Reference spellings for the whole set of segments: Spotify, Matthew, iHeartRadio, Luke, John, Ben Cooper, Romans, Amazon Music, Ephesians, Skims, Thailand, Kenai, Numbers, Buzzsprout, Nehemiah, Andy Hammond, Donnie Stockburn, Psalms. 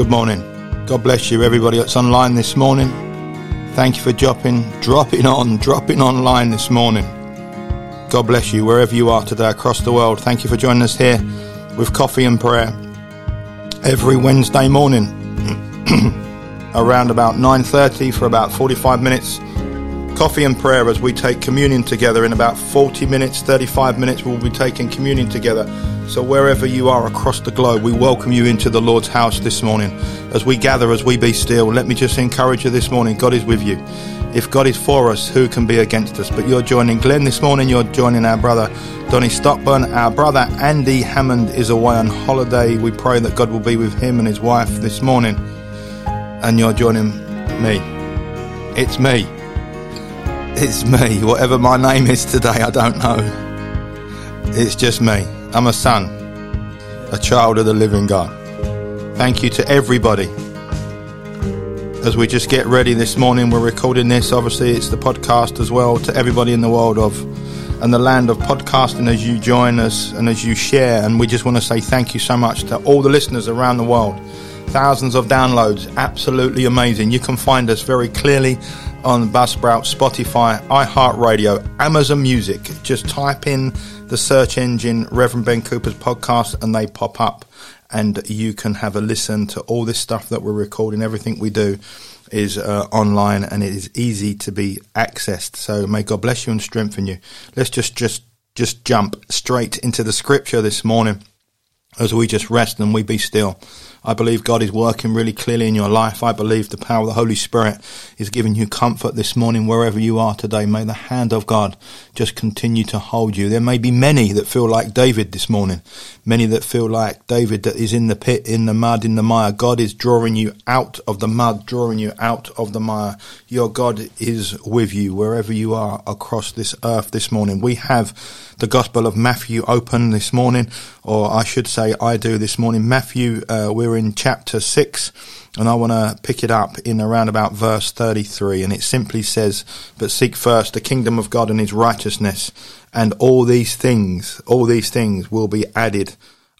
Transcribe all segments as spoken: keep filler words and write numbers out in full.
Good morning. God bless you, everybody that's online this morning. Thank you for dropping, dropping on, dropping online this morning. God bless you wherever you are today across the world. Thank you for joining us here with Coffee and Prayer every Wednesday morning around about nine thirty for about forty-five minutes. Coffee and Prayer, as we take communion together in about forty minutes, thirty-five minutes, we'll be taking communion together. So wherever you are across the globe, we welcome you into the Lord's house this morning. As we gather, as we be still, let me just encourage you this morning, God is with you. If God is for us, who can be against us? But you're joining Glenn this morning, you're joining our brother Donnie Stockburn. Our brother Andy Hammond is away on holiday. We pray that God will be with him and his wife this morning. And you're joining me. It's me. It's me. Whatever my name is today, I don't know. It's just me. I'm a son, a child of the living God. Thank you to everybody. As we just get ready this morning, we're recording this. Obviously, it's the podcast as well, to everybody in the world of and the land of podcasting as you join us and as you share. And we just want to say thank you so much to all the listeners around the world. Thousands of downloads. Absolutely amazing. You can find us very clearly on Buzzsprout, Spotify, iHeartRadio, Amazon Music. Just type in the search engine Reverend Ben Cooper's podcast and they pop up, and you can have a listen to all this stuff that we're recording. Everything we do is uh, online, and it is easy to be accessed. So may God bless you and strengthen you. Let's just just just jump straight into the scripture this morning as we just rest and we be still. I believe God is working really clearly in your life. I believe the power of the Holy Spirit is giving you comfort this morning wherever you are today. May the hand of God just continue to hold you. There may be many that feel like David this morning, many that feel like David that is in the pit, in the mud, in the mire. God is drawing you out of the mud, drawing you out of the mire. Your God is with you wherever you are across this earth this morning. We have the Gospel of Matthew open this morning, or I should say I do this morning. Matthew, uh, we're in chapter six, and I want to pick it up in around about verse thirty-three, and it simply says, "But seek first the kingdom of God and his righteousness, and all these things, all these things will be added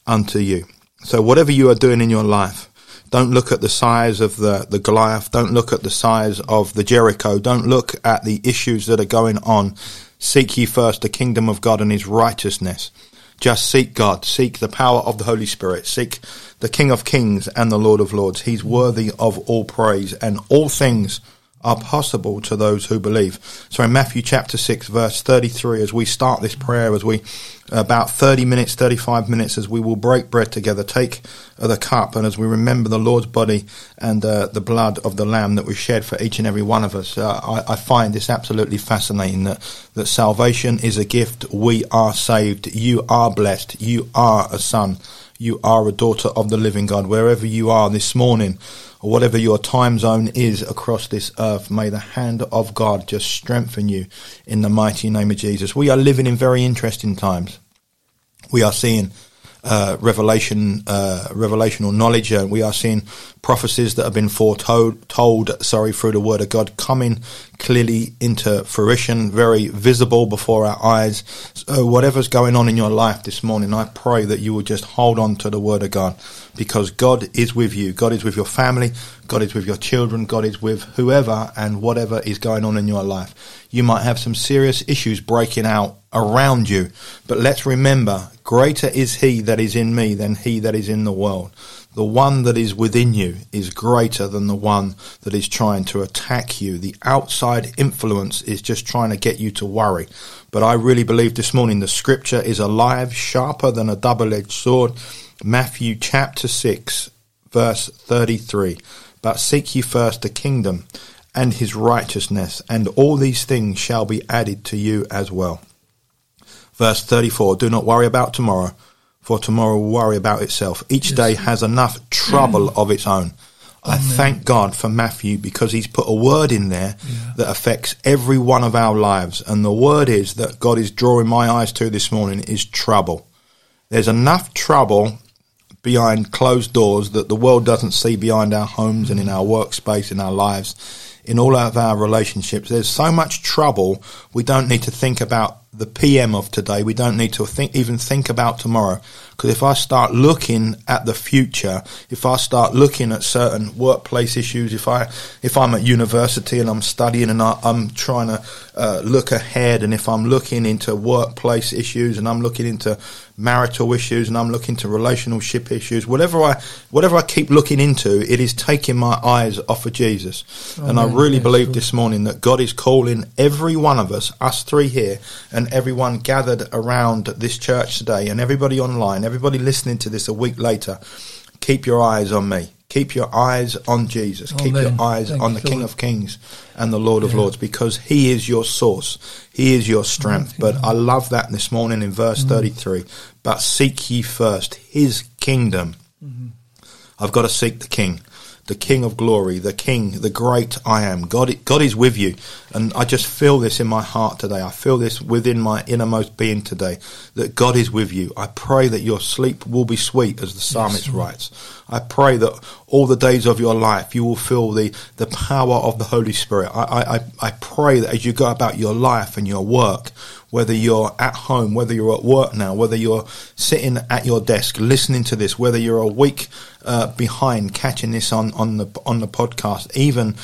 unto you." So whatever you are doing in your life, don't look at the size of the, the Goliath, don't look at the size of the Jericho, don't look at the issues that are going on. Seek ye first the kingdom of God and his righteousness. Just seek God, seek the power of the Holy Spirit, seek the King of Kings and the Lord of Lords. He's worthy of all praise, and all things are possible to those who believe. So in Matthew chapter six, verse thirty-three, as we start this prayer, as we, about thirty minutes, thirty-five minutes, as we will break bread together, take the cup, and as we remember the Lord's body and uh, the blood of the Lamb that was shed for each and every one of us, uh, I, I find this absolutely fascinating, that, that salvation is a gift. We are saved. You are blessed. You are a son. You are a daughter of the living God. Wherever you are this morning, or whatever your time zone is across this earth, may the hand of God just strengthen you in the mighty name of Jesus. We are living in very interesting times. We are seeing uh, revelation, uh, revelational knowledge, and we are seeing prophecies that have been foretold, told, sorry, through the word of God coming clearly into fruition, very visible before our eyes. So whatever's going on in your life this morning, I pray that you will just hold on to the word of God, because God is with you. God is with your family. God is with your children. God is with whoever and whatever is going on in your life. You might have some serious issues breaking out around you, but let's remember, greater is he that is in me than he that is in the world. The one that is within you is greater than the one that is trying to attack you. The outside influence is just trying to get you to worry. But I really believe this morning the scripture is alive, sharper than a double-edged sword. Matthew chapter six, verse thirty-three. "But seek ye first the kingdom and his righteousness, and all these things shall be added to you as well." Verse thirty-four. "Do not worry about tomorrow, for tomorrow will worry about itself. Each day has enough trouble of its own." I Amen. Thank God for Matthew, because he's put a word in there yeah. that affects every one of our lives. And the word is that God is drawing my eyes to this morning is trouble. There's enough trouble behind closed doors that the world doesn't see behind our homes and in our workspace, in our lives. in all of our relationships. There's so much trouble, we don't need to think about the P M of today. We don't need to think, even think about tomorrow. Because if I start looking at the future, if I start looking at certain workplace issues, if, I, if I'm at university and I'm studying and I, I'm trying to uh, look ahead, and if I'm looking into workplace issues and I'm looking into marital issues and I'm looking into relationship issues, whatever I whatever I keep looking into, it is taking my eyes off of Jesus. Amen. And I really That's believe true. This morning that God is calling every one of us, us three here, and everyone gathered around this church today, and everybody online, everybody listening to this a week later, keep your eyes on me. Keep your eyes on Jesus. Amen. Keep your eyes Thank on the King Lord. Of Kings and the Lord of yeah. Lords, because he is your source. He is your strength. But I love that this morning in verse mm. thirty-three. But seek ye first his kingdom. Mm-hmm. I've got to seek the King, the King of glory, the King, the great I am. God, God is with you. And I just feel this in my heart today. I feel this within my innermost being today, that God is with you. I pray that your sleep will be sweet, as the psalmist yes. writes. I pray that all the days of your life you will feel the, the power of the Holy Spirit. I, I, I pray that as you go about your life and your work, whether you're at home, whether you're at work now, whether you're sitting at your desk listening to this, whether you're a week uh, behind catching this on, on the on the podcast, even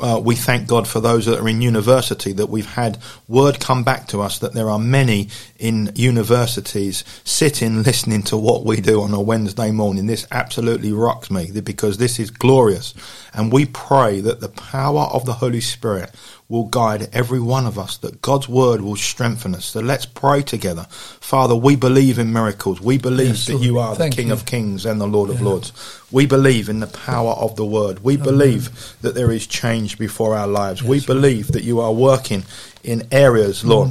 uh, we thank God for those that are in university, that we've had word come back to us that there are many in universities sitting listening to what we do on a Wednesday morning. This absolutely rocks me, because this is glorious, and we pray that the power of the Holy Spirit will guide every one of us, that God's word will strengthen us. So let's pray together. Father, we believe in miracles. We believe yes, that you are the King you. Of Kings and the Lord yeah. of Lords. We believe in the power of the word. We Amen. Believe that there is change before our lives. Yes, we believe that you are working in areas, Lord,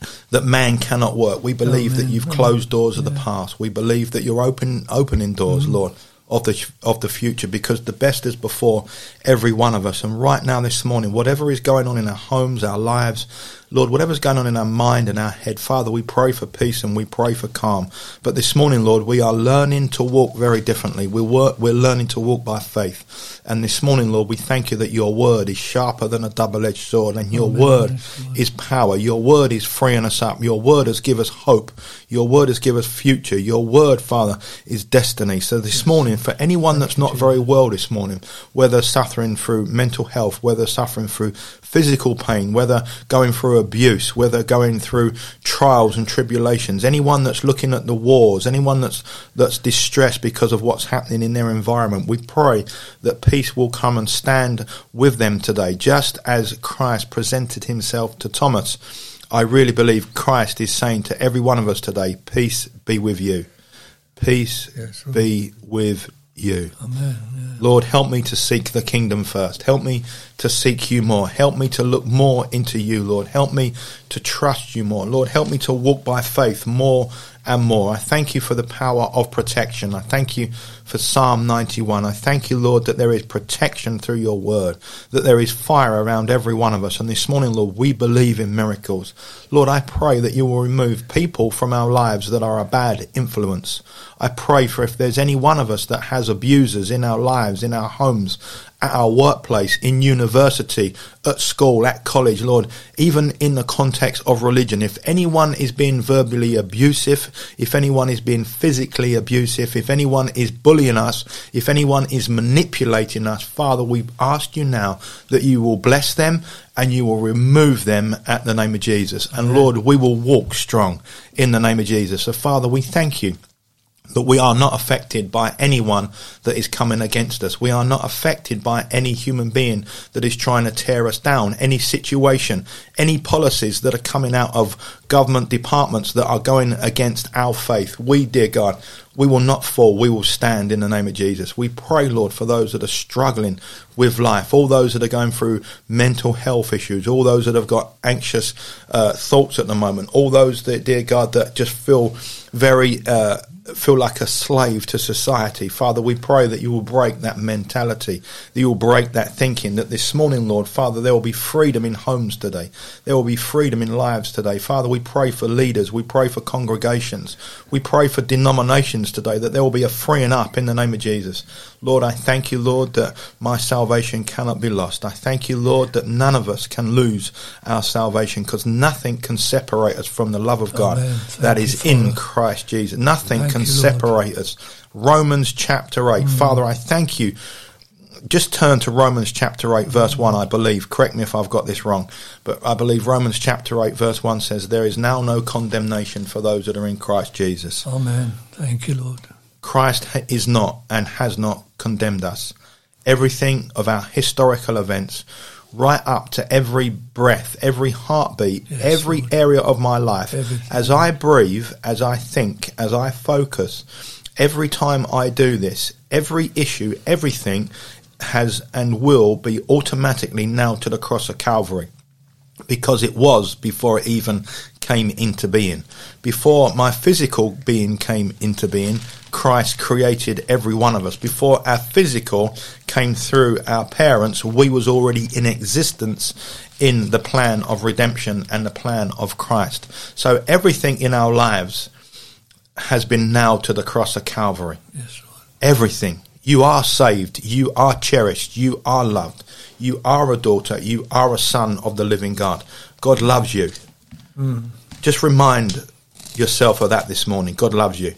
mm. that man cannot work. We believe Amen. That you've closed doors yeah. of the past. We believe that you're open, opening doors, mm. Lord, of the of the future, because the best is before every one of us. And right now this morning, whatever is going on in our homes, our lives, Lord, whatever's going on in our mind and our head, Father, we pray for peace and we pray for calm. But this morning, Lord, we are learning to walk very differently. We work, we're learning to walk by faith. And this morning, Lord, we thank you that your word is sharper than a double-edged sword, and your Amen. Word is power. Your word is freeing us up. Your word has given us hope. Your word has given us future. Your word, Father, is destiny. So this yes. morning, for anyone that's not very well this morning, whether suffering through mental health, whether suffering through physical pain, whether going through abuse, whether going through trials and tribulations, anyone that's looking at the wars, anyone that's that's distressed because of what's happening in their environment, we pray that peace will come and stand with them today, just as Christ presented himself to Thomas. I really believe Christ is saying to every one of us today, peace be with you. Peace yes, right. be with you. Amen. Yeah. Lord, help me to seek the kingdom first. Help me to seek you more. Help me to look more into you, Lord. Help me to trust you more. Lord, help me to walk by faith more and more. I thank you for the power of protection. I thank you for Psalm ninety-one. I thank you, Lord, that there is protection through your word, that there is fire around every one of us. And this morning, Lord, we believe in miracles. Lord, I pray that you will remove people from our lives that are a bad influence. I pray for if there's any one of us that has abusers in our lives, in our homes, at our workplace, in university, at school, at college, Lord, even in the context of religion. If anyone is being verbally abusive, if anyone is being physically abusive, if anyone is bullying us, if anyone is manipulating us, Father, we ask you now that you will bless them and you will remove them at the name of Jesus. And Lord, we will walk strong in the name of Jesus. So Father, we thank you that we are not affected by anyone that is coming against us. We are not affected by any human being that is trying to tear us down, any situation, any policies that are coming out of government departments that are going against our faith. We, dear God, we will not fall. We will stand in the name of Jesus. We pray, Lord, for those that are struggling with life, all those that are going through mental health issues, all those that have got anxious uh, thoughts at the moment, all those that, dear God, that just feel very... Uh, feel like a slave to society. Father, we pray that you will break that mentality, that you will break that thinking, that this morning, Lord, Father, there will be freedom in homes today. There will be freedom in lives today. Father, we pray for leaders. We pray for congregations. We pray for denominations today, that there will be a freeing up in the name of Jesus. Lord, I thank you, Lord, that my salvation cannot be lost. I thank you, Lord, that none of us can lose our salvation, because nothing can separate us from the love of God that is in Christ Jesus. Nothing can separate us. Romans chapter eight. Mm. Father, I thank you. Just turn to Romans chapter eight, verse one, I believe. Correct me if I've got this wrong, but I believe Romans chapter eight, verse one says, there is now no condemnation for those that are in Christ Jesus. Amen. Thank you, Lord. Christ is not and has not condemned us. Everything of our historical events, right up to every breath, every heartbeat, yes, every Lord. Area of my life, everything. As I breathe, as I think, as I focus, every time I do this, every issue, everything has and will be automatically nailed to the cross of Calvary, because it was before it even came into being. Before my physical being came into being, Christ created every one of us. Before our physical came through our parents, we was already in existence in the plan of redemption and the plan of Christ. So everything in our lives has been nailed to the cross of Calvary. Yes, Lord. Everything. You are saved, you are cherished, you are loved, you are a daughter, you are a son of the living God. God loves you. Mm. Just remind yourself of that this morning. God loves you.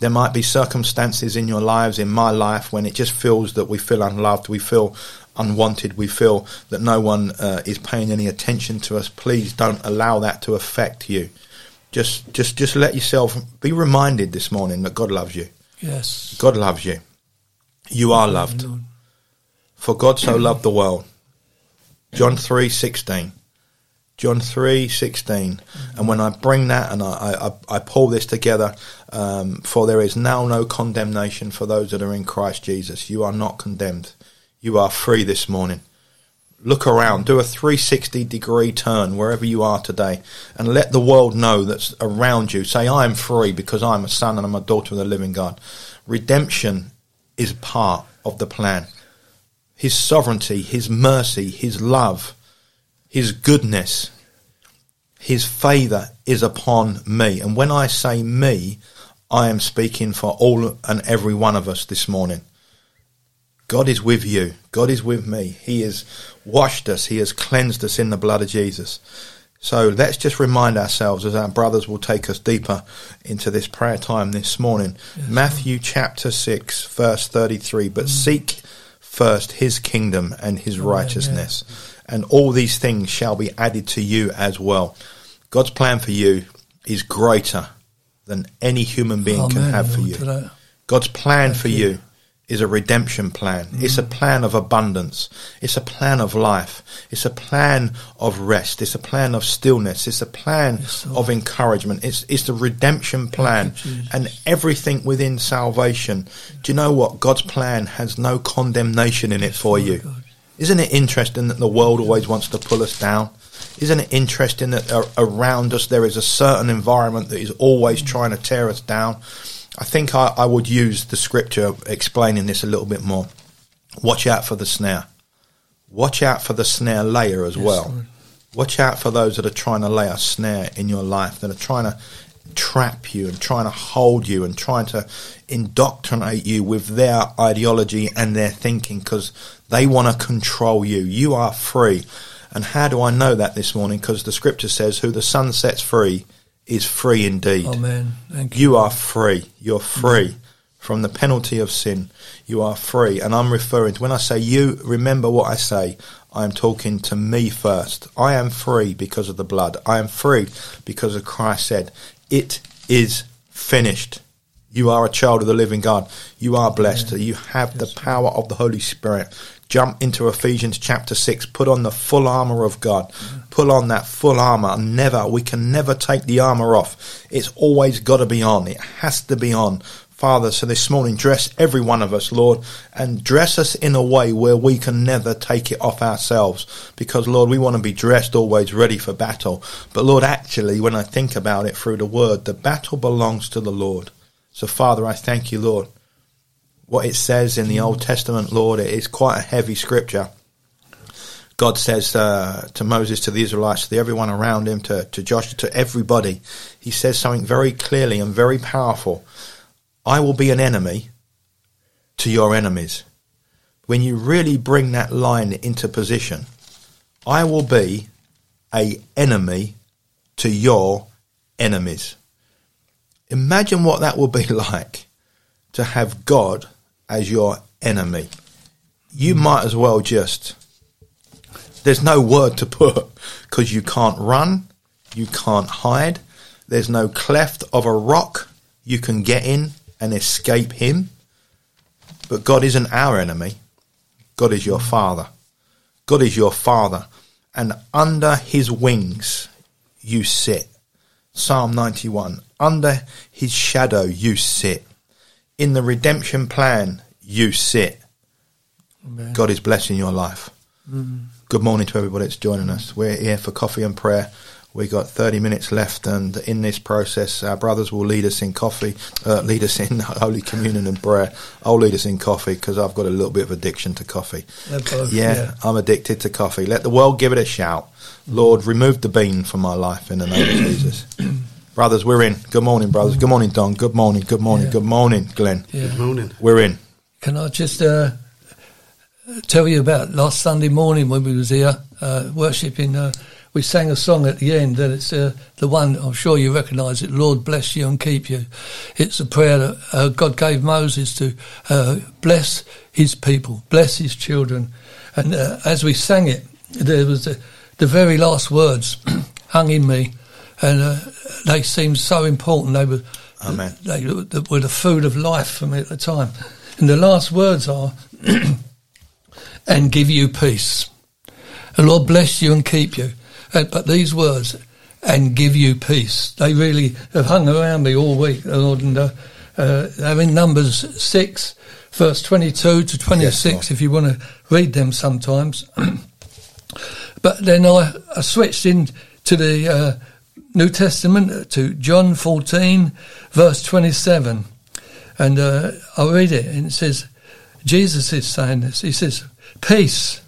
There might be circumstances in your lives, in my life, when it just feels that we feel unloved, we feel unwanted, we feel that no one uh, is paying any attention to us. Please don't allow that to affect you. Just, just, just let yourself be reminded this morning that God loves you. Yes. God loves you. You are loved. For God so loved the world. John three sixteen. John three sixteen. And when I bring that and I, I, I pull this together, um, for there is now no condemnation for those that are in Christ Jesus. You are not condemned. You are free this morning. Look around. Do a three sixty degree turn wherever you are today and let the world know that's around you. Say, I am free because I'm a son and I'm a daughter of the living God. Redemption is part of the plan. His sovereignty, his mercy, his love, his goodness, his favour is upon me. And when I say me, I am speaking for all and every one of us this morning. God is with you. God is with me. He has washed us. He has cleansed us in the blood of Jesus. So let's just remind ourselves, as our brothers will take us deeper into this prayer time this morning. Yes. Matthew chapter six, verse thirty-three, but mm. seek first his kingdom and his Amen. Righteousness, yeah. and all these things shall be added to you as well. God's plan for you is greater than any human being Amen. Can have for you. God's plan Thank for you. you is a redemption plan. Mm. It's a plan of abundance. It's a plan of life. It's a plan of rest. It's a plan of stillness. It's a plan yes, of encouragement. It's it's the redemption plan and everything within salvation. Do you know what? God's plan has no condemnation in it for you. Isn't it interesting that the world always wants to pull us down? Isn't it interesting that around us there is a certain environment that is always mm. trying to tear us down? I think I, I would use the scripture explaining this a little bit more. Watch out for the snare. Watch out for the snare layer as yes, well. Lord. Watch out for those that are trying to lay a snare in your life, that are trying to trap you and trying to hold you and trying to indoctrinate you with their ideology and their thinking, because they want to control you. You are free. And how do I know that this morning? Because the scripture says, who the sun sets free is free indeed. Amen. Thank you. You are free. You're free Amen. From the penalty of sin. You are free. And I'm referring to, when I say you, remember what I say. I am talking to me first. I am free because of the blood. I am free because of Christ said, it is finished. You are a child of the living God. You are blessed. Amen. You have yes. the power of the Holy Spirit. Jump into Ephesians chapter six. Put on the full armor of God. Put on that full armor. Never, we can never take the armor off. It's always got to be on. It has to be on. Father, so this morning, dress every one of us, Lord, and dress us in a way where we can never take it off ourselves, because, Lord, we want to be dressed always ready for battle. But, Lord, actually, when I think about it through the word, the battle belongs to the Lord. So, Father, I thank you, Lord. What it says in the Old Testament, Lord, it is quite a heavy scripture. God says uh, to Moses, to the Israelites, to the everyone around him, to, to Joshua, to everybody, he says something very clearly and very powerful. I will be an enemy to your enemies. When you really bring that line into position, I will be a enemy to your enemies. Imagine what that will be like to have God as your enemy. You might as well just... There's no word to put, because you can't run, you can't hide. There's no cleft of a rock you can get in and escape him. But God isn't our enemy. God is your Father. God is your Father. And under his wings you sit. Psalm ninety-one. Under his shadow you sit. In the redemption plan you sit. Amen. God is blessing your life. Mm-hmm. Good morning to everybody that's joining us. We're here for coffee and prayer. We got thirty minutes left, and in this process, our brothers will lead us in coffee, uh, lead us in Holy Communion and prayer. I'll lead us in coffee because I've got a little bit of addiction to coffee. Both, yeah, yeah, I'm addicted to coffee. Let the world give it a shout. Lord, remove the bean from my life in the name of Jesus. Brothers, we're in. Good morning, brothers. Good morning, Don. Good morning. Good morning. Yeah. Good morning, Glenn. Yeah. Good morning. We're in. Can I just... Uh tell you about last Sunday morning when we was here uh, worshipping. Uh, we sang a song at the end, and it's uh, the one, I'm sure you recognise it, Lord bless you and keep you. It's a prayer that uh, God gave Moses to uh, bless his people, bless his children. And uh, as we sang it, there was the, the very last words hung in me, and uh, they seemed so important. They were, Amen. They were the food of life for me at the time. And the last words are... and give you peace. And Lord bless you and keep you. Uh, but these words, and give you peace, they really have hung around me all week, Lord. And uh, uh, they're in Numbers six, verse twenty-two to twenty-six, yes, if you want to read them sometimes. But then I, I switched in to the uh, New Testament, to John fourteen, verse twenty-seven. And uh, I read it, and it says, Jesus is saying this. He says, peace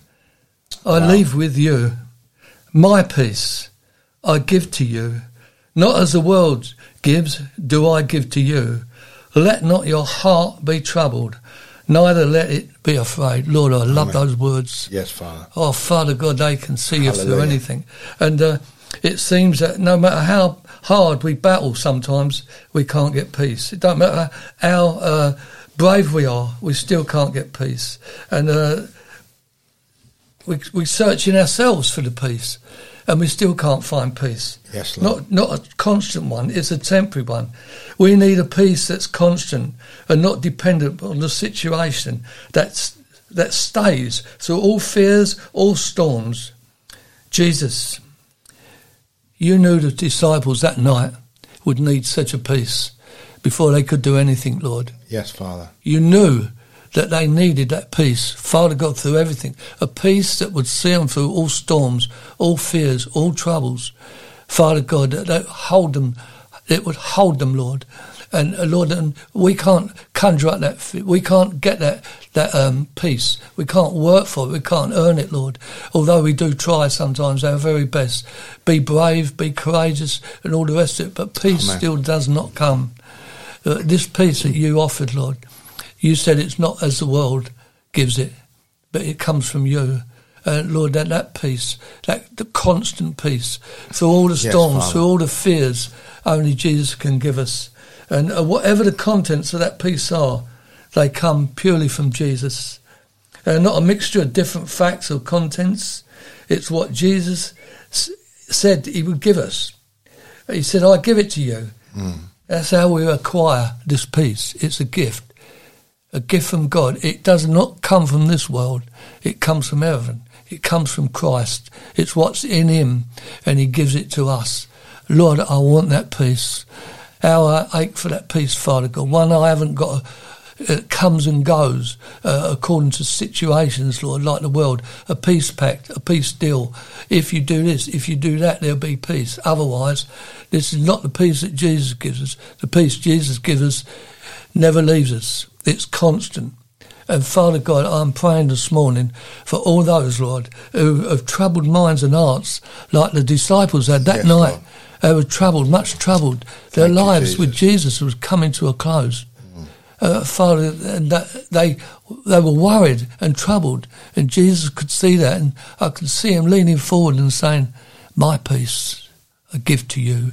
I wow. leave with you, my peace I give to you. Not as the world gives do I give to you. Let not your heart be troubled, neither let it be afraid. Lord, I love Amen. Those words. Yes, Father. Oh, Father God, they can see Hallelujah. You through anything. And uh, it seems that no matter how hard we battle sometimes, we can't get peace. It don't matter how uh, brave we are, we still can't get peace. And... Uh, We, we search in ourselves for the peace, and we still can't find peace. Yes, Lord. Not not a constant one, it's a temporary one. We need a peace that's constant and not dependent on the situation, that's, that stays through all fears, all storms. Jesus, you knew the disciples that night would need such a peace before they could do anything, Lord. Yes, Father. You knew that they needed that peace, Father God, through everything, a peace that would see them through all storms, all fears, all troubles, Father God, that, that hold them, it would hold them, Lord, and uh, Lord, and we can't conjure up that, we can't get that that um, peace, we can't work for it, we can't earn it, Lord, although we do try sometimes our very best, be brave, be courageous, and all the rest of it, but peace Amen. Still does not come. Uh, this peace that you offered, Lord. You said it's not as the world gives it, but it comes from you. Uh, Lord, that, that peace, that the constant peace, through all the storms, yes, through all the fears, only Jesus can give us. And uh, whatever the contents of that peace are, they come purely from Jesus. Uh, not a mixture of different facts or contents. It's what Jesus s- said he would give us. He said, I give it to you. Mm. That's how we acquire this peace. It's a gift. A gift from God. It does not come from this world. It comes from heaven. It comes from Christ. It's what's in him, and he gives it to us. Lord, I want that peace. How I ache for that peace, Father God. One I haven't got uh, comes and goes uh, according to situations, Lord, like the world. A peace pact, a peace deal. If you do this, if you do that, there'll be peace. Otherwise, this is not the peace that Jesus gives us. The peace Jesus gives us never leaves us. It's constant. And Father God, I'm praying this morning for all those, Lord, who have troubled minds and hearts like the disciples had that yes, night. Lord. They were troubled, much troubled. Their Thank lives you, Jesus. with Jesus was coming to a close. Mm. Uh, Father, and that, they they were worried and troubled, and Jesus could see that, and I could see him leaning forward and saying, "My peace I give to you."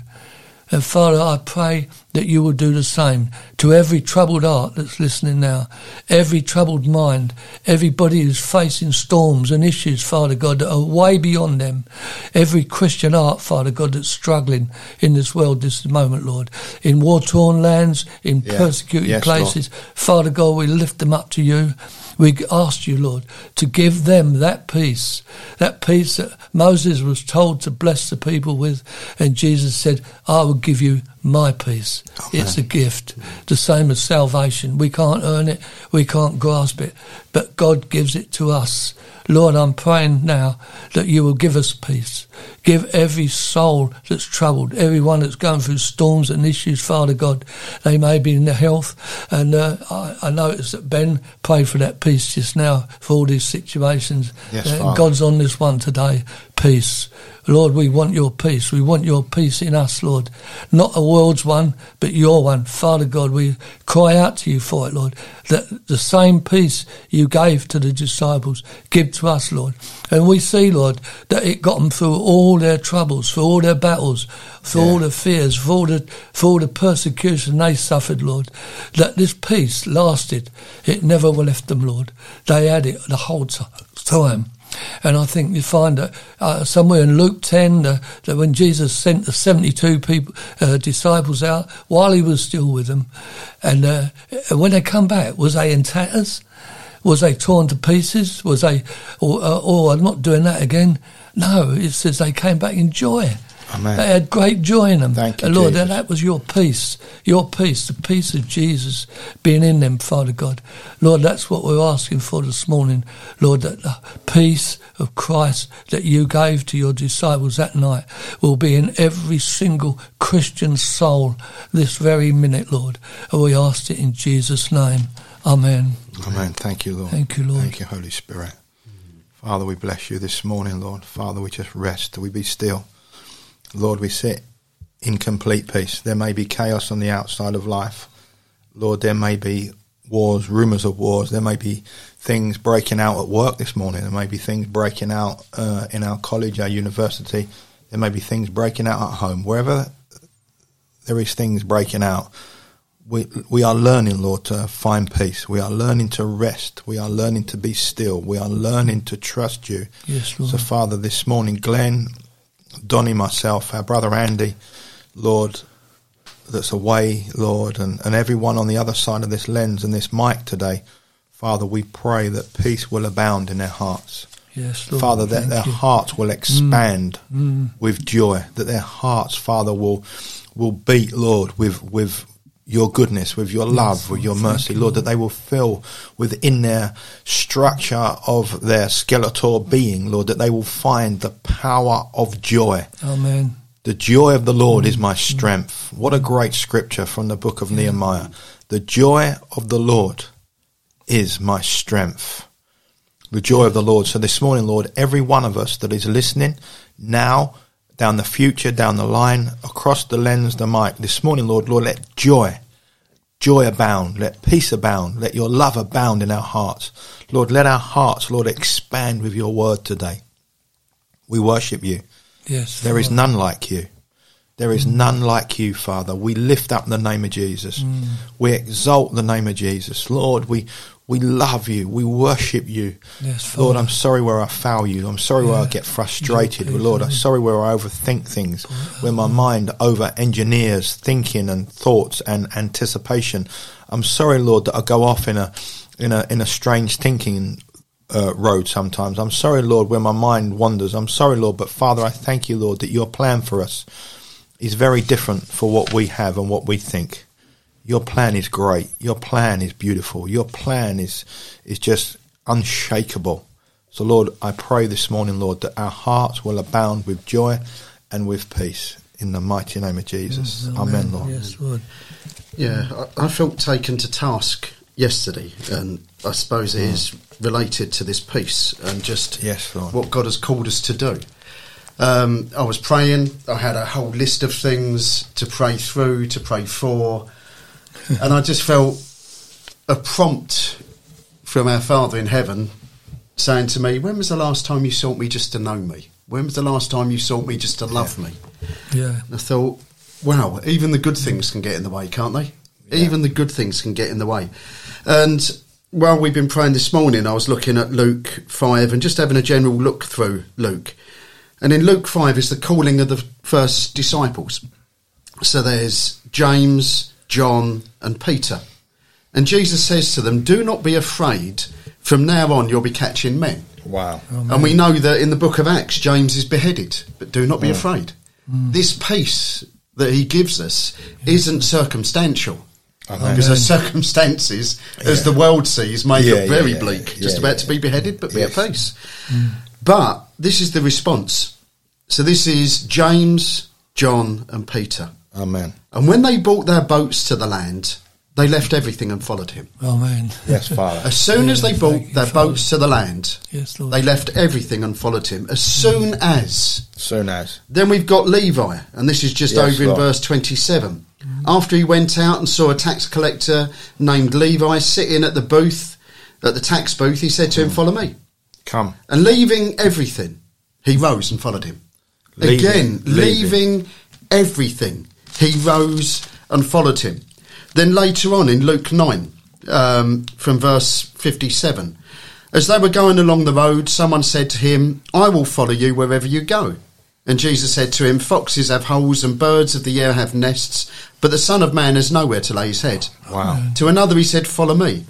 And Father, I pray that you will do the same to every troubled heart that's listening now, every troubled mind, everybody who's facing storms and issues, Father God, that are way beyond them, every Christian heart, Father God, that's struggling in this world this moment, Lord, in war-torn lands, in yeah. persecuted yes, places. Lord. Father God, we lift them up to you. We ask you, Lord, to give them that peace, that peace that Moses was told to bless the people with. And Jesus said, I will give you my peace. Amen. It's a gift, the same as salvation. We can't earn it. We can't grasp it. But God gives it to us. Lord, I'm praying now that you will give us peace. Give every soul that's troubled, everyone that's going through storms and issues, Father God. They may be in their health. And uh, I, I noticed that Ben prayed for that peace just now, for all these situations. Yes, uh, God's on this one today. Peace. Lord, we want your peace. We want your peace in us, Lord. Not a world's one, but your one. Father God, we cry out to you for it, Lord, that the same peace you gave to the disciples, give to us, Lord. And we see, Lord, that it got them through all their troubles, through all their battles, through yeah. all their fears, for all the, for all the persecution they suffered, Lord, that this peace lasted. It never left them, Lord. They had it the whole t- time. And I think you find that uh, somewhere in Luke ten, uh, that when Jesus sent the seventy-two people, uh, disciples out while he was still with them, and uh, when they come back, was they in tatters? Was they torn to pieces? Was they, or, or, or I'm not doing that again? No, it says they came back in joy. Amen. They had great joy in them. Thank you, and Lord, Jesus. That was your peace, your peace, the peace of Jesus being in them, Father God. Lord, that's what we're asking for this morning, Lord, that the peace of Christ that you gave to your disciples that night will be in every single Christian soul this very minute, Lord. And we ask it in Jesus' name. Amen. Amen. Thank you, Lord. Thank you, Lord. Thank you, Holy Spirit. Father, we bless you this morning, Lord. Father, we just rest. We be still. Lord, we sit in complete peace. There may be chaos on the outside of life. Lord, there may be wars, rumours of wars. There may be things breaking out at work this morning. There may be things breaking out uh, in our college, our university. There may be things breaking out at home. Wherever there is things breaking out, we we are learning, Lord, to find peace. We are learning to rest. We are learning to be still. We are learning to trust you. Yes, Lord. So, Father, this morning, Glenn, Donnie, myself, our brother Andy, Lord, that's away, Lord, and, and everyone on the other side of this lens and this mic today, Father, we pray that peace will abound in their hearts. Yes, Lord. Father, that Thank their you. hearts will expand mm. with joy, that their hearts, Father, will will beat, Lord, with, with your goodness, with your love, yes, with your mercy, you, Lord, Lord, that they will fill within their structure of their skeletal being, Lord, that they will find the power of joy. Amen. The joy of the Lord mm. is my strength. Mm. What a great scripture from the book of yeah. Nehemiah. The joy of the Lord is my strength. The joy of the Lord. So this morning, Lord, every one of us that is listening now, down the future, down the line, across the lens, the mic. This morning, Lord, Lord, let joy, joy abound. Let peace abound. Let your love abound in our hearts. Lord, let our hearts, Lord, expand with your word today. We worship you. Yes. There Father. is none like you. There is mm. none like you, Father. We lift up the name of Jesus. Mm. We exalt the name of Jesus. Lord, we... We love you. We worship you. Yes, Lord, I'm sorry where I foul you. I'm sorry yeah. where I get frustrated. Yeah, Lord, I'm sorry where I overthink things, where my mind over-engineers thinking and thoughts and anticipation. I'm sorry, Lord, that I go off in a in a, in a strange thinking uh, road sometimes. I'm sorry, Lord, where my mind wanders. I'm sorry, Lord, but Father, I thank you, Lord, that your plan for us is very different for what we have and what we think. Your plan is great. Your plan is beautiful. Your plan is is just unshakable. So, Lord, I pray this morning, Lord, that our hearts will abound with joy and with peace in the mighty name of Jesus. Yes, amen. Amen, Lord. Yes, Lord. Yeah, I, I felt taken to task yesterday, and I suppose it is related to this peace and just yes, Lord, what God has called us to do. Um, I was praying. I had a whole list of things to pray through, to pray for, and I just felt a prompt from our Father in heaven saying to me, when was the last time you sought me just to know me? When was the last time you sought me just to love yeah. me? Yeah. And I thought, wow, even the good things can get in the way, can't they? Yeah. Even the good things can get in the way. And while we've been praying this morning, I was looking at Luke five and just having a general look through Luke. And in Luke five is the calling of the first disciples. So there's James, John and Peter. And Jesus says to them, do not be afraid. From now on, you'll be catching men. Wow. Oh, and we know that in the book of Acts, James is beheaded, but do not be yeah. afraid. Mm. This peace that he gives us yeah. isn't circumstantial. Amen. Because the circumstances, yeah. as the world sees, may yeah, look very yeah, yeah, bleak, yeah, just yeah, about yeah. to be beheaded, but yes. be at peace. Mm. But this is the response. So this is James, John and Peter. Amen. And when they brought their boats to the land, they left everything and followed him. Amen. Yes, Father. As soon yeah, as they brought their Father. boats to the land, yes, Lord. They left everything and followed him. As soon as. Soon as. Then we've got Levi, and this is just yes, over Lord. in verse twenty-seven. Mm-hmm. After he went out and saw a tax collector named Levi sitting at the booth, at the tax booth, he said to mm. him, follow me. Come. And leaving everything, he rose and followed him. Leaving, Again, leaving. leaving everything, he rose and followed him. Then later on in Luke nine, um, from verse fifty-seven, as they were going along the road, someone said to him, I will follow you wherever you go. And Jesus said to him, foxes have holes and birds of the air have nests, but the Son of Man has nowhere to lay his head. Wow. To another he said, follow me.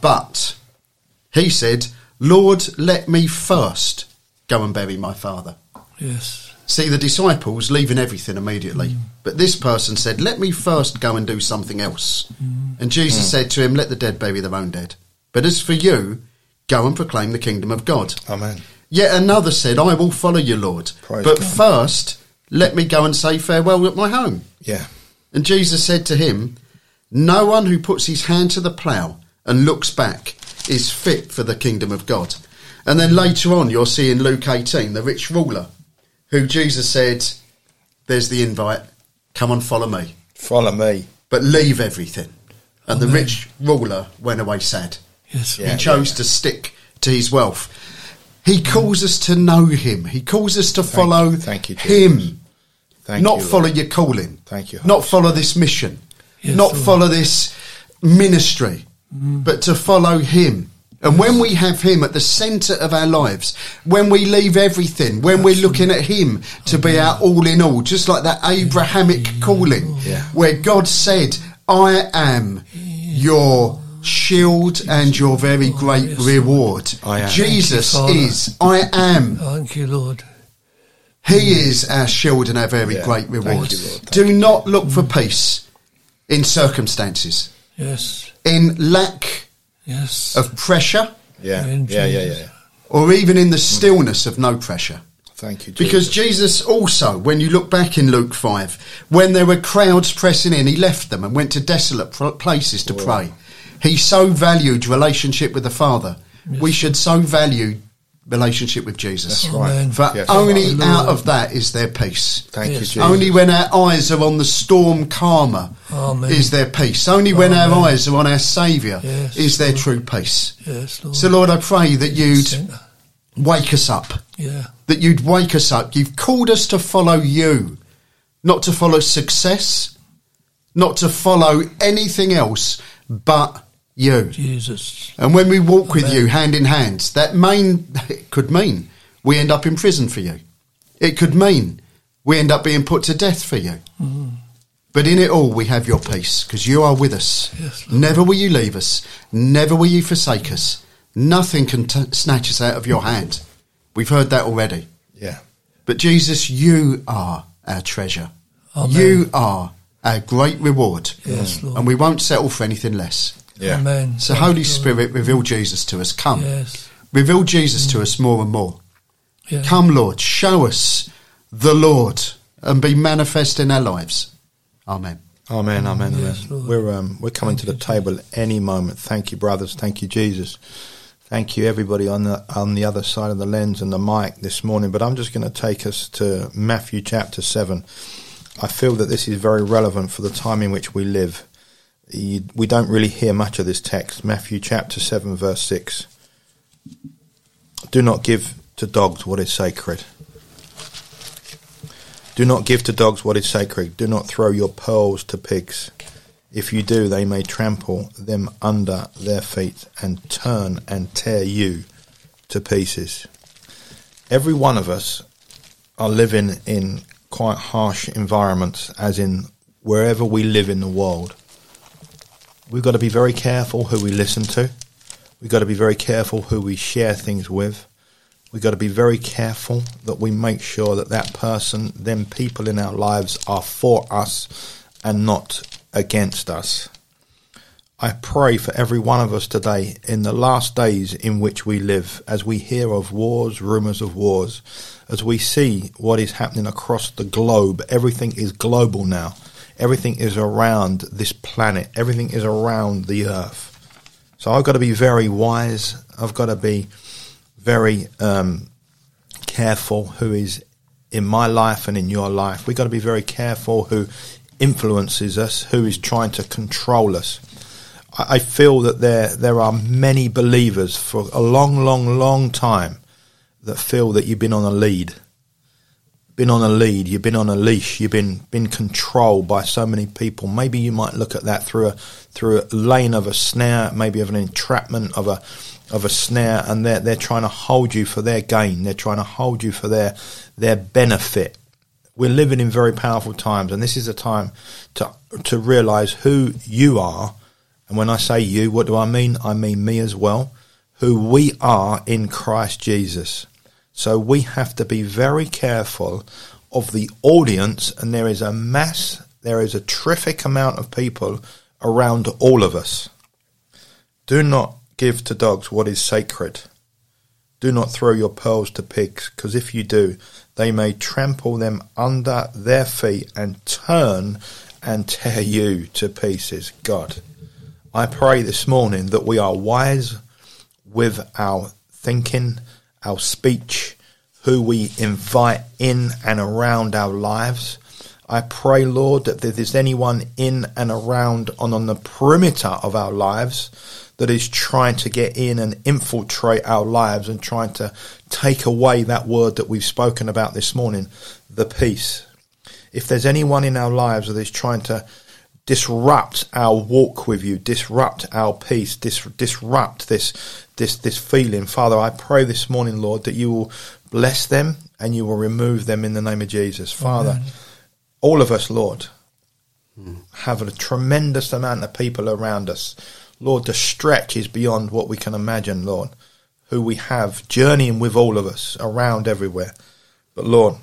But he said, Lord, let me first go and bury my father. Yes. See, the disciples leaving everything immediately. Mm. But this person said, let me first go and do something else. Mm. And Jesus mm. said to him, let the dead bury their own dead. But as for you, go and proclaim the kingdom of God. Amen. Yet another said, I will follow you, Lord. Praise but God. First, let me go and say farewell at my home. Yeah. And Jesus said to him, no one who puts his hand to the plough and looks back is fit for the kingdom of God. And then later on, you'll see in Luke eighteen, the rich ruler, who Jesus said, there's the invite, come and follow me. Follow me. But leave everything. And Amen. The rich ruler went away sad. Yes, yeah, he chose yeah, yeah. to stick to his wealth. He calls us to know him. He calls us to follow Thank you. Thank you, him. Thank not you, follow Lord. your calling. Thank you. Holy not follow Lord. this mission. Yes, not Lord. follow this ministry. Mm. But to follow him. And when we have him at the centre of our lives, when we leave everything, when Absolutely. we're looking at him to oh, be yeah. our all in all, just like that Abrahamic yeah. calling yeah. where God said, I am your shield and your very great oh, yes, reward. I am. Jesus you, is, I am. Thank you, Lord. He is our shield and our very yeah. great reward. You, Do not look mm. for peace in circumstances, yes, in lack Yes. of pressure, yeah. Yeah, yeah, yeah, yeah, or even in the stillness of no pressure. Thank you, Jesus. Because Jesus also, when you look back in Luke five, when there were crowds pressing in, he left them and went to desolate places to Whoa. pray. He so valued relationship with the Father. Yes. We should so value relationship with Jesus. That's right. Amen. For yes. only Amen. out of that is there peace. Thank yes. you, Jesus. Only when our eyes are on the storm calmer Amen. is there peace. Only when Amen. our eyes are on our Saviour yes, is there Lord. true peace. Yes, Lord. So, Lord, I pray that you'd wake us up. Yeah. That you'd wake us up. You've called us to follow you, not to follow success, not to follow anything else but you, Jesus. And when we walk Amen. with you hand in hand, that main it could mean we end up in prison for you. It could mean we end up being put to death for you. Mm. But in it all, we have your peace because you are with us. Yes, never will you leave us. Never will you forsake us. Nothing can t- snatch us out of your hand. We've heard that already. Yeah. But Jesus, you are our treasure. Amen. You are a great reward. Yes, Lord. And we won't settle for anything less. Yeah. Amen. So, Holy Spirit, reveal Jesus to us. Come. Yes. Reveal Jesus mm. to us more and more. Yeah. Come, Lord, show us the Lord and be manifest in our lives. Amen. Amen, amen, amen. Yes, we're, um, we're coming to the table any moment. Thank you, brothers. Thank you, Jesus. Thank you, everybody on the, on the other side of the lens and the mic this morning. But I'm just going to take us to Matthew chapter seven. I feel that this is very relevant for the time in which we live. You, we don't really hear much of this text. Matthew chapter seven, verse six. Do not give to dogs what is sacred. Do not give to dogs what is sacred. Do not throw your pearls to pigs. If you do, they may trample them under their feet and turn and tear you to pieces. Every one of us are living in quite harsh environments, as in wherever we live in the world. We've got to be very careful who we listen to. We've got to be very careful who we share things with. We've got to be very careful that we make sure that that person, them people in our lives are for us and not against us. I pray for every one of us today in the last days in which we live, as we hear of wars, rumours of wars, as we see what is happening across the globe. Everything is global now. Everything is around this planet. Everything is around the earth. So I've got to be very wise. I've got to be very um, careful who is in my life and in your life. We've got to be very careful who influences us, who is trying to control us. I, I feel that there there are many believers for a long, long, long time that feel that you've been on a lead, been on a lead, you've been on a leash, you've been been controlled by so many people. Maybe you might look at that through a through a lane of a snare, maybe of an entrapment of a. of a snare, and they're, they're trying to hold you for their gain. They're trying to hold you for their their benefit. We're living in very powerful times, and this is a time to to realise who you are. And when I say you, what do I mean? I mean me as well, who we are in Christ Jesus. So we have to be very careful of the audience, and there is a mass, there is a terrific amount of people around all of us. Do not give to dogs what is sacred. Do not throw your pearls to pigs, because if you do, they may trample them under their feet and turn and tear you to pieces. God, I pray this morning that we are wise with our thinking, our speech, who we invite in and around our lives. I pray, Lord, that if there's anyone in and around and on the perimeter of our lives that is trying to get in and infiltrate our lives and trying to take away that word that we've spoken about this morning, the peace. If there's anyone in our lives that is trying to disrupt our walk with you, disrupt our peace, dis- disrupt this, this, this feeling, Father, I pray this morning, Lord, that you will bless them and you will remove them in the name of Jesus. Father, amen. All of us, Lord, have a tremendous amount of people around us. Lord, the stretch is beyond what we can imagine, Lord, who we have journeying with all of us around everywhere. But, Lord,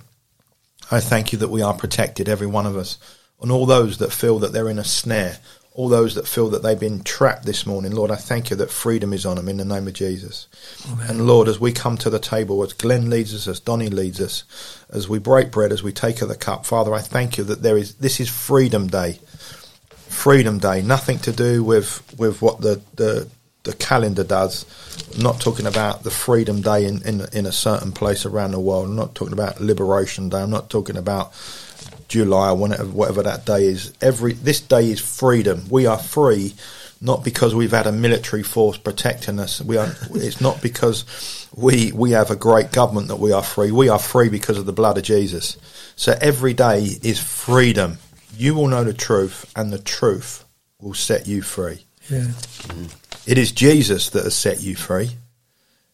I thank you that we are protected, every one of us, and all those that feel that they're in a snare, all those that feel that they've been trapped this morning. Lord, I thank you that freedom is on them in the name of Jesus. Amen. And, Lord, as we come to the table, as Glenn leads us, as Donnie leads us, as we break bread, as we take of the cup, Father, I thank you that there is this is Freedom Day. Freedom Day, nothing to do with, with what the, the the calendar does. I'm not talking about the Freedom Day in, in, in a certain place around the world. I'm not talking about Liberation Day. I'm not talking about July or whenever, whatever that day is. Every This day is freedom. We are free, not because we've had a military force protecting us. We are. It's not because we we have a great government that we are free. We are free because of the blood of Jesus. So every day is freedom. You will know the truth, and the truth will set you free. Yeah. It is Jesus that has set you free.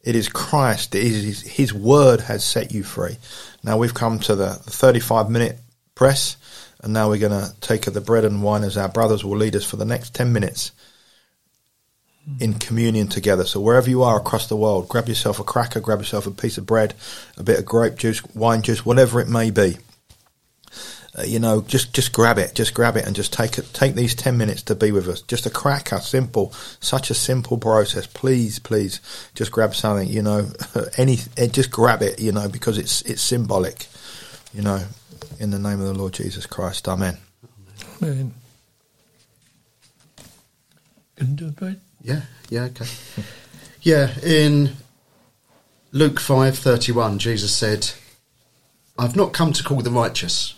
It is Christ. It is His word has set you free. Now we've come to the thirty-five minute press, and now we're going to take of the bread and wine as our brothers will lead us for the next ten minutes in communion together. So wherever you are across the world, grab yourself a cracker, grab yourself a piece of bread, a bit of grape juice, wine juice, whatever it may be. uh, you know, just, just grab it, just grab it and just take it, take these ten minutes to be with us. Just a cracker, simple, such a simple process. Please, please just grab something, you know, any, just grab it, you know, because it's, it's symbolic, you know, in the name of the Lord Jesus Christ. Amen. Amen. Can do it, right? Yeah, yeah, okay. Yeah, in Luke five thirty-one, Jesus said, I've not come to call the righteous,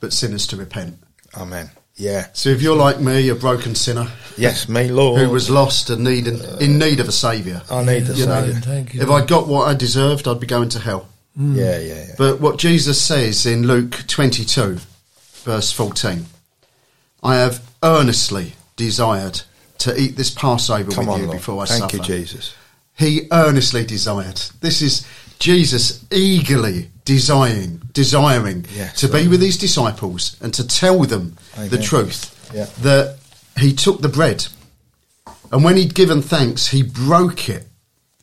but sinners to repent. Amen. Yeah. So if you're like me, a broken sinner. Yes, me, Lord. Who was lost and need in, in need of a saviour. I need the saviour. Thank you. If I got what I deserved, I'd be going to hell. Mm. Yeah, yeah, yeah. But what Jesus says in Luke twenty-two, verse fourteen, I have earnestly desired to eat this Passover Come with on, you Lord. Before I Thank suffer. Thank you, Jesus. He earnestly desired. This is Jesus eagerly desiring, desiring yes, to amen. Be with his disciples and to tell them amen. The truth. Yeah. That he took the bread, and when he'd given thanks, he broke it.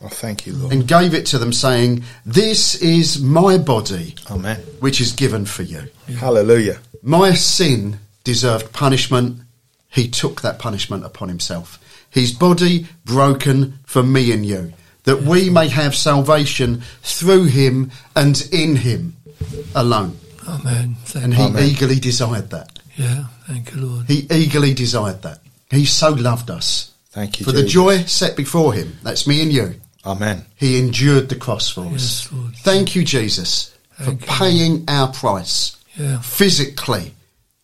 Oh, thank you, Lord. And gave it to them, saying, "This is my body, amen. Which is given for you." Hallelujah. My sin deserved punishment. He took that punishment upon himself. His body broken for me and you, that we may have salvation through him and in him alone. Amen. Thank and he Amen. Eagerly desired that. Yeah, thank you, Lord. He eagerly desired that. He so loved us. Thank you, For Jesus. The joy set before him, that's me and you. Amen. He endured the cross for yes, us. Lord. Thank you, Jesus, thank for you. Paying our price. Yeah. Physically,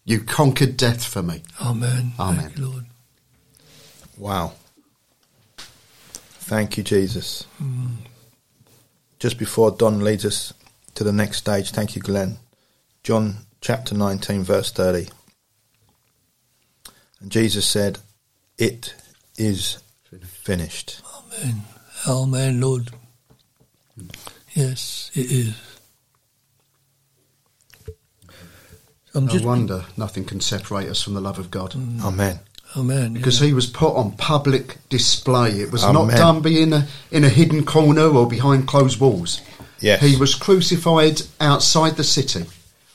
you conquered death for me. Amen. Amen. Thank you, Lord. Wow. Thank you, Jesus. Mm. Just before Don leads us to the next stage, thank you, Glenn. John chapter nineteen, verse thirty. And Jesus said, "It is finished." Amen. Amen, Lord. Yes, it is. I'm no just... wonder nothing can separate us from the love of God. Mm. Amen. Amen. Because yeah. he was put on public display. It was Amen. Not done being a, in a hidden corner or behind closed walls. Yes. He was crucified outside the city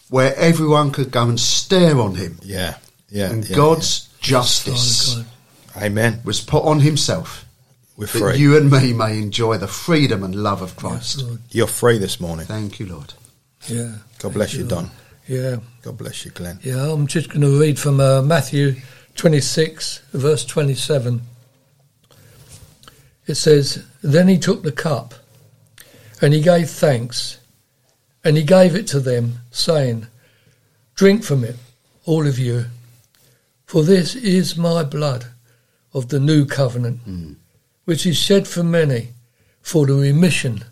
where everyone could go and stare on him. Yeah, yeah. And yeah, God's yeah. justice God. Amen. Was put on himself. We're free. That you and me may enjoy the freedom and love of Christ. Yes, you're free this morning. Thank you, Lord. Yeah. God bless you, you Don. Yeah. God bless you, Glenn. Yeah, I'm just going to read from uh, Matthew twenty-six, verse twenty-seven. It says, "Then he took the cup, and he gave thanks, and he gave it to them, saying, 'Drink from it, all of you, for this is my blood of the new covenant, mm. which is shed for many for the remission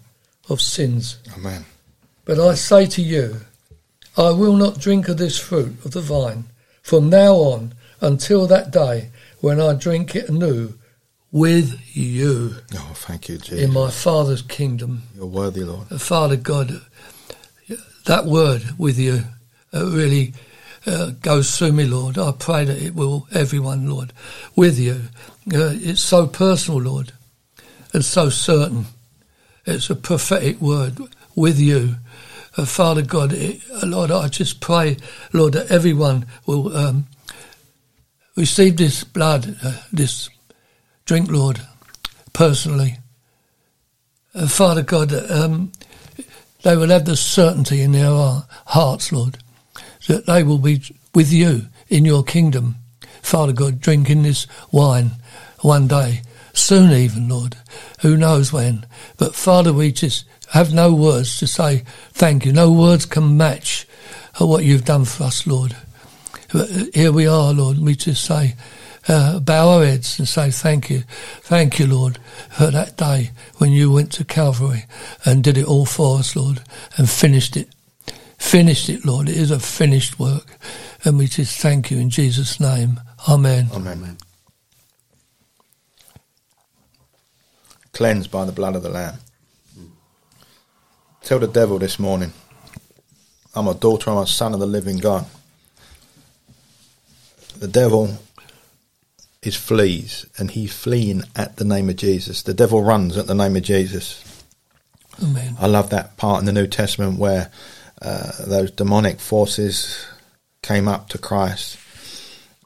of sins. Amen. But I say to you, I will not drink of this fruit of the vine from now on until that day when I drink it anew with you.'" Oh, thank you, Jesus. "In my Father's kingdom." You're worthy, Lord. Father God, that word "with you" uh, really uh, goes through me, Lord. I pray that it will, everyone, Lord, with you. Uh, it's so personal, Lord, and so certain. It's a prophetic word, "with you." Uh, Father God, it, Lord, I just pray, Lord, that everyone will um, receive this blood, uh, this drink, Lord, personally. Uh, Father God, um, they will have the certainty in their hearts, Lord, that they will be with you in your kingdom. Father God, drinking this wine one day, soon even, Lord, who knows when. But Father, we just have no words to say thank you. No words can match what you've done for us, Lord. But here we are, Lord, and we just say, uh, bow our heads and say thank you. Thank you, Lord, for that day when you went to Calvary and did it all for us, Lord, and finished it. Finished it, Lord. It is a finished work. And we just thank you in Jesus' name. Amen. Amen. Cleansed by the blood of the Lamb. Tell the devil this morning, "I'm a daughter, I'm a son of the living God." The devil is flees, and he's fleeing at the name of Jesus. The devil runs at the name of Jesus. Amen. I love that part in the New Testament where uh, those demonic forces came up to Christ,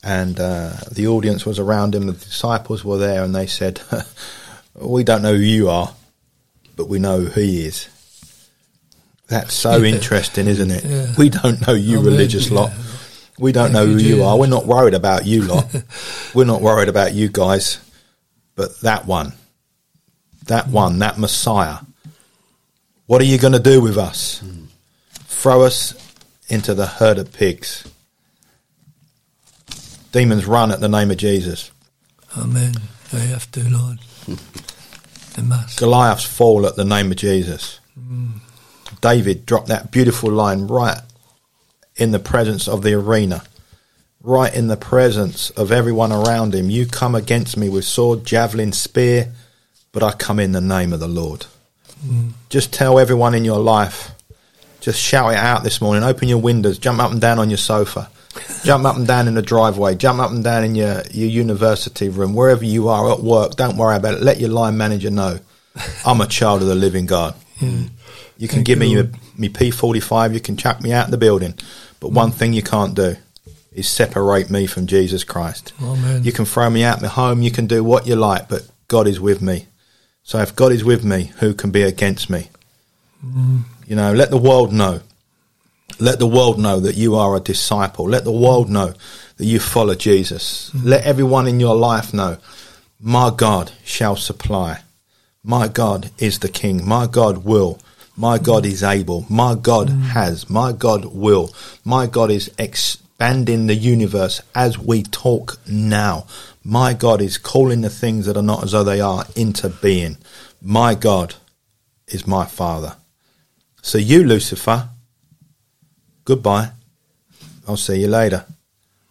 and uh, the audience was around him. The disciples were there, and they said, "We don't know who you are, but we know who he is." That's so yeah. interesting, isn't it? Yeah. We don't know you, I mean, religious lot. Yeah. We don't Thank know who you, you are. We're not worried about you lot. We're not worried about you guys. But that one, that one, that Messiah, what are you going to do with us? Mm. Throw us into the herd of pigs. Demons run at the name of Jesus. Amen. They have to, Lord. They must. Goliaths fall at the name of Jesus. Mm. David dropped that beautiful line right in the presence of the arena, right in the presence of everyone around him. You come against me with sword, javelin, spear, but I come in the name of the Lord. Mm. Just tell everyone in your life, just shout it out this morning. Open your windows, jump up and down on your sofa, jump up and down in the driveway, jump up and down in your, your university room, wherever you are at work. Don't worry about it. Let your line manager know, I'm a child of the living God. Mm. You can Thank give you. me me P forty-five, you can chuck me out of the building, but one thing you can't do is separate me from Jesus Christ. Amen. You can throw me out my home, you can do what you like, but God is with me. So if God is with me, who can be against me? Mm. You know, let the world know. Let the world know that you are a disciple. Let the world know that you follow Jesus. Mm. Let everyone in your life know, my God shall supply. My God is the King. My God will. My God is able. My God mm. has. My God will. My God is expanding the universe as we talk now. My God is calling the things that are not as though they are into being. My God is my Father. So you, Lucifer, goodbye. I'll see you later.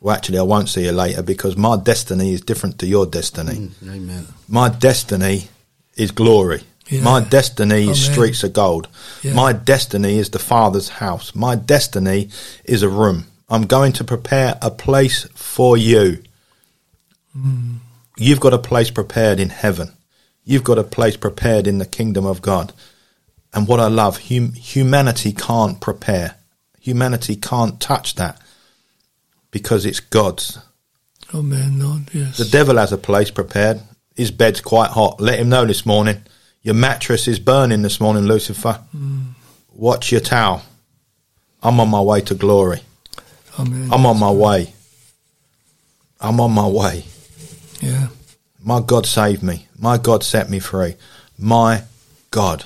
Well, actually, I won't see you later, because my destiny is different to your destiny. Mm, amen. My destiny is glory. Yeah. My destiny Amen. is streets of gold. Yeah. My destiny is the Father's house. My destiny is a room. I'm going to prepare a place for you. Mm. You've got a place prepared in heaven. You've got a place prepared in the kingdom of God. And what I love, hum- humanity can't prepare. Humanity can't touch that, because it's God's. Amen, Lord, yes. The devil has a place prepared. His bed's quite hot. Let him know this morning. Your mattress is burning this morning, Lucifer. Mm. Watch your towel. I'm on my way to glory. Amen. I'm on my way. I'm on my way. Yeah. My God saved me. My God set me free. My God.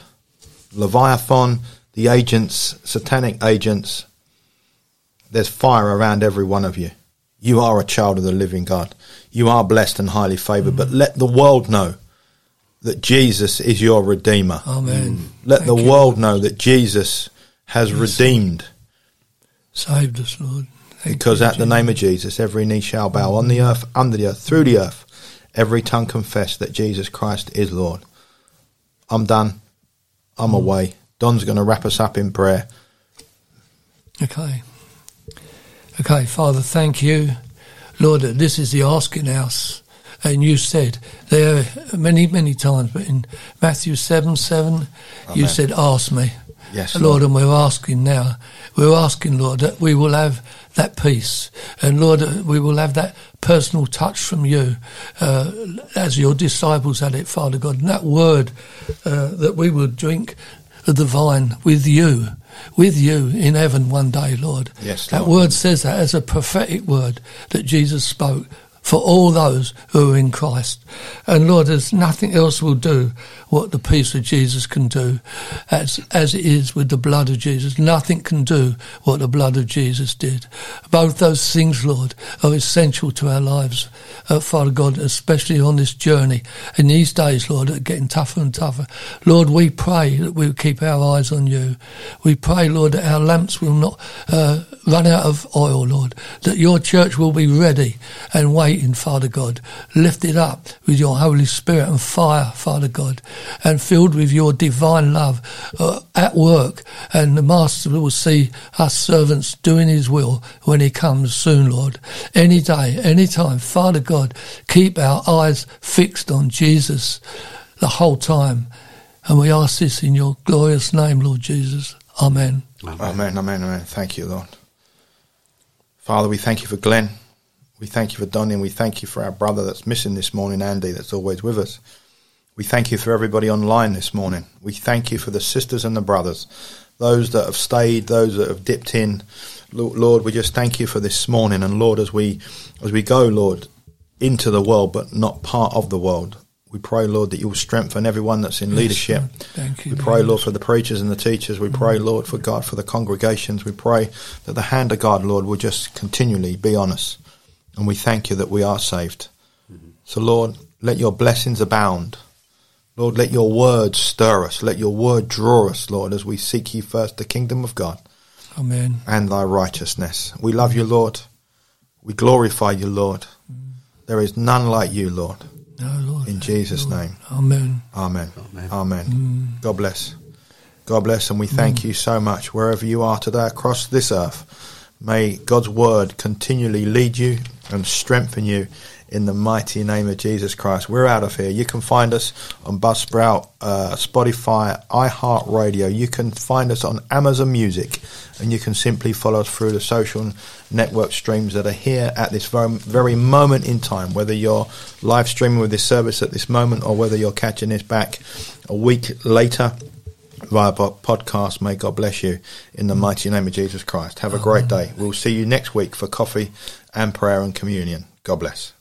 Leviathan, the agents, satanic agents, there's fire around every one of you. You are a child of the living God. You are blessed and highly favoured, mm. but let the world know that Jesus is your Redeemer. Amen. Let Thank the you. world know that Jesus has yes. redeemed. Saved us, Lord. Thank because you, at Jesus. the name of Jesus, every knee shall bow, on the earth, under the earth, through the earth. Every tongue confess that Jesus Christ is Lord. I'm done. I'm mm. away. Don's going to wrap us up in prayer. Okay. Okay, Father, thank you, Lord, that this is the asking house. And you said there many, many times, but in Matthew seven seven, Amen. you said, ask me. Yes, Lord, Lord, and we're asking now. We're asking, Lord, that we will have that peace. And, Lord, we will have that personal touch from you, uh, as your disciples had it, Father God. And that word uh, that we will drink of the vine with you. With you in heaven one day, Lord. Yes, Lord. That word says that as a prophetic word that Jesus spoke for all those who are in Christ. And Lord, there's nothing else will do what the peace of Jesus can do, as as it is with the blood of Jesus. Nothing can do what the blood of Jesus did. Both those things, Lord, are essential to our lives, uh, Father God, especially on this journey. In these days, Lord, that are getting tougher and tougher. Lord, we pray that we keep our eyes on you. We pray, Lord, that our lamps will not uh, run out of oil, Lord, that your church will be ready and waiting. Father God, lift it up with your Holy Spirit and fire, Father God, and filled with your divine love uh, at work, and the Master will see us servants doing his will when he comes soon, Lord. Any day, any time, Father God, keep our eyes fixed on Jesus the whole time, and we ask this in your glorious name, Lord Jesus. Amen. Amen. Amen, amen, amen. Thank you, Lord. Father, we thank you for Glenn. We thank you for Donnie, and we thank you for our brother that's missing this morning, Andy, that's always with us. We thank you for everybody online this morning. We thank you for the sisters and the brothers, those that have stayed, those that have dipped in. Lord, we just thank you for this morning. And Lord, as we as we go, Lord, into the world, but not part of the world, we pray, Lord, that you will strengthen everyone that's in yes, leadership. Thank you, we pray, Lord. Lord, for the preachers and the teachers. We pray, Lord, for God, for the congregations. We pray that the hand of God, Lord, will just continually be on us. And we thank you that we are saved. Mm-hmm. So, Lord, let your blessings abound. Lord, let your word stir us. Let your word draw us, Lord, as we seek ye first the kingdom of God. Amen. And thy righteousness. We love you, Lord. We glorify you, Lord. Mm. There is none like you, Lord. No, Lord. In Jesus' Lord. name. Amen. Amen. Amen. Amen. Mm. God bless. God bless, and we thank mm. you so much. Wherever you are today across this earth, may God's word continually lead you and strengthen you in the mighty name of Jesus Christ. We're out of here. You can find us on Buzzsprout, uh, Spotify, iHeartRadio. You can find us on Amazon Music, and you can simply follow us through the social network streams that are here at this very, very moment in time, whether you're live streaming with this service at this moment or whether you're catching this back a week later via podcast. May God bless you in the mighty name of Jesus Christ. Have a great day. We'll see you next week for coffee and prayer and communion. God bless.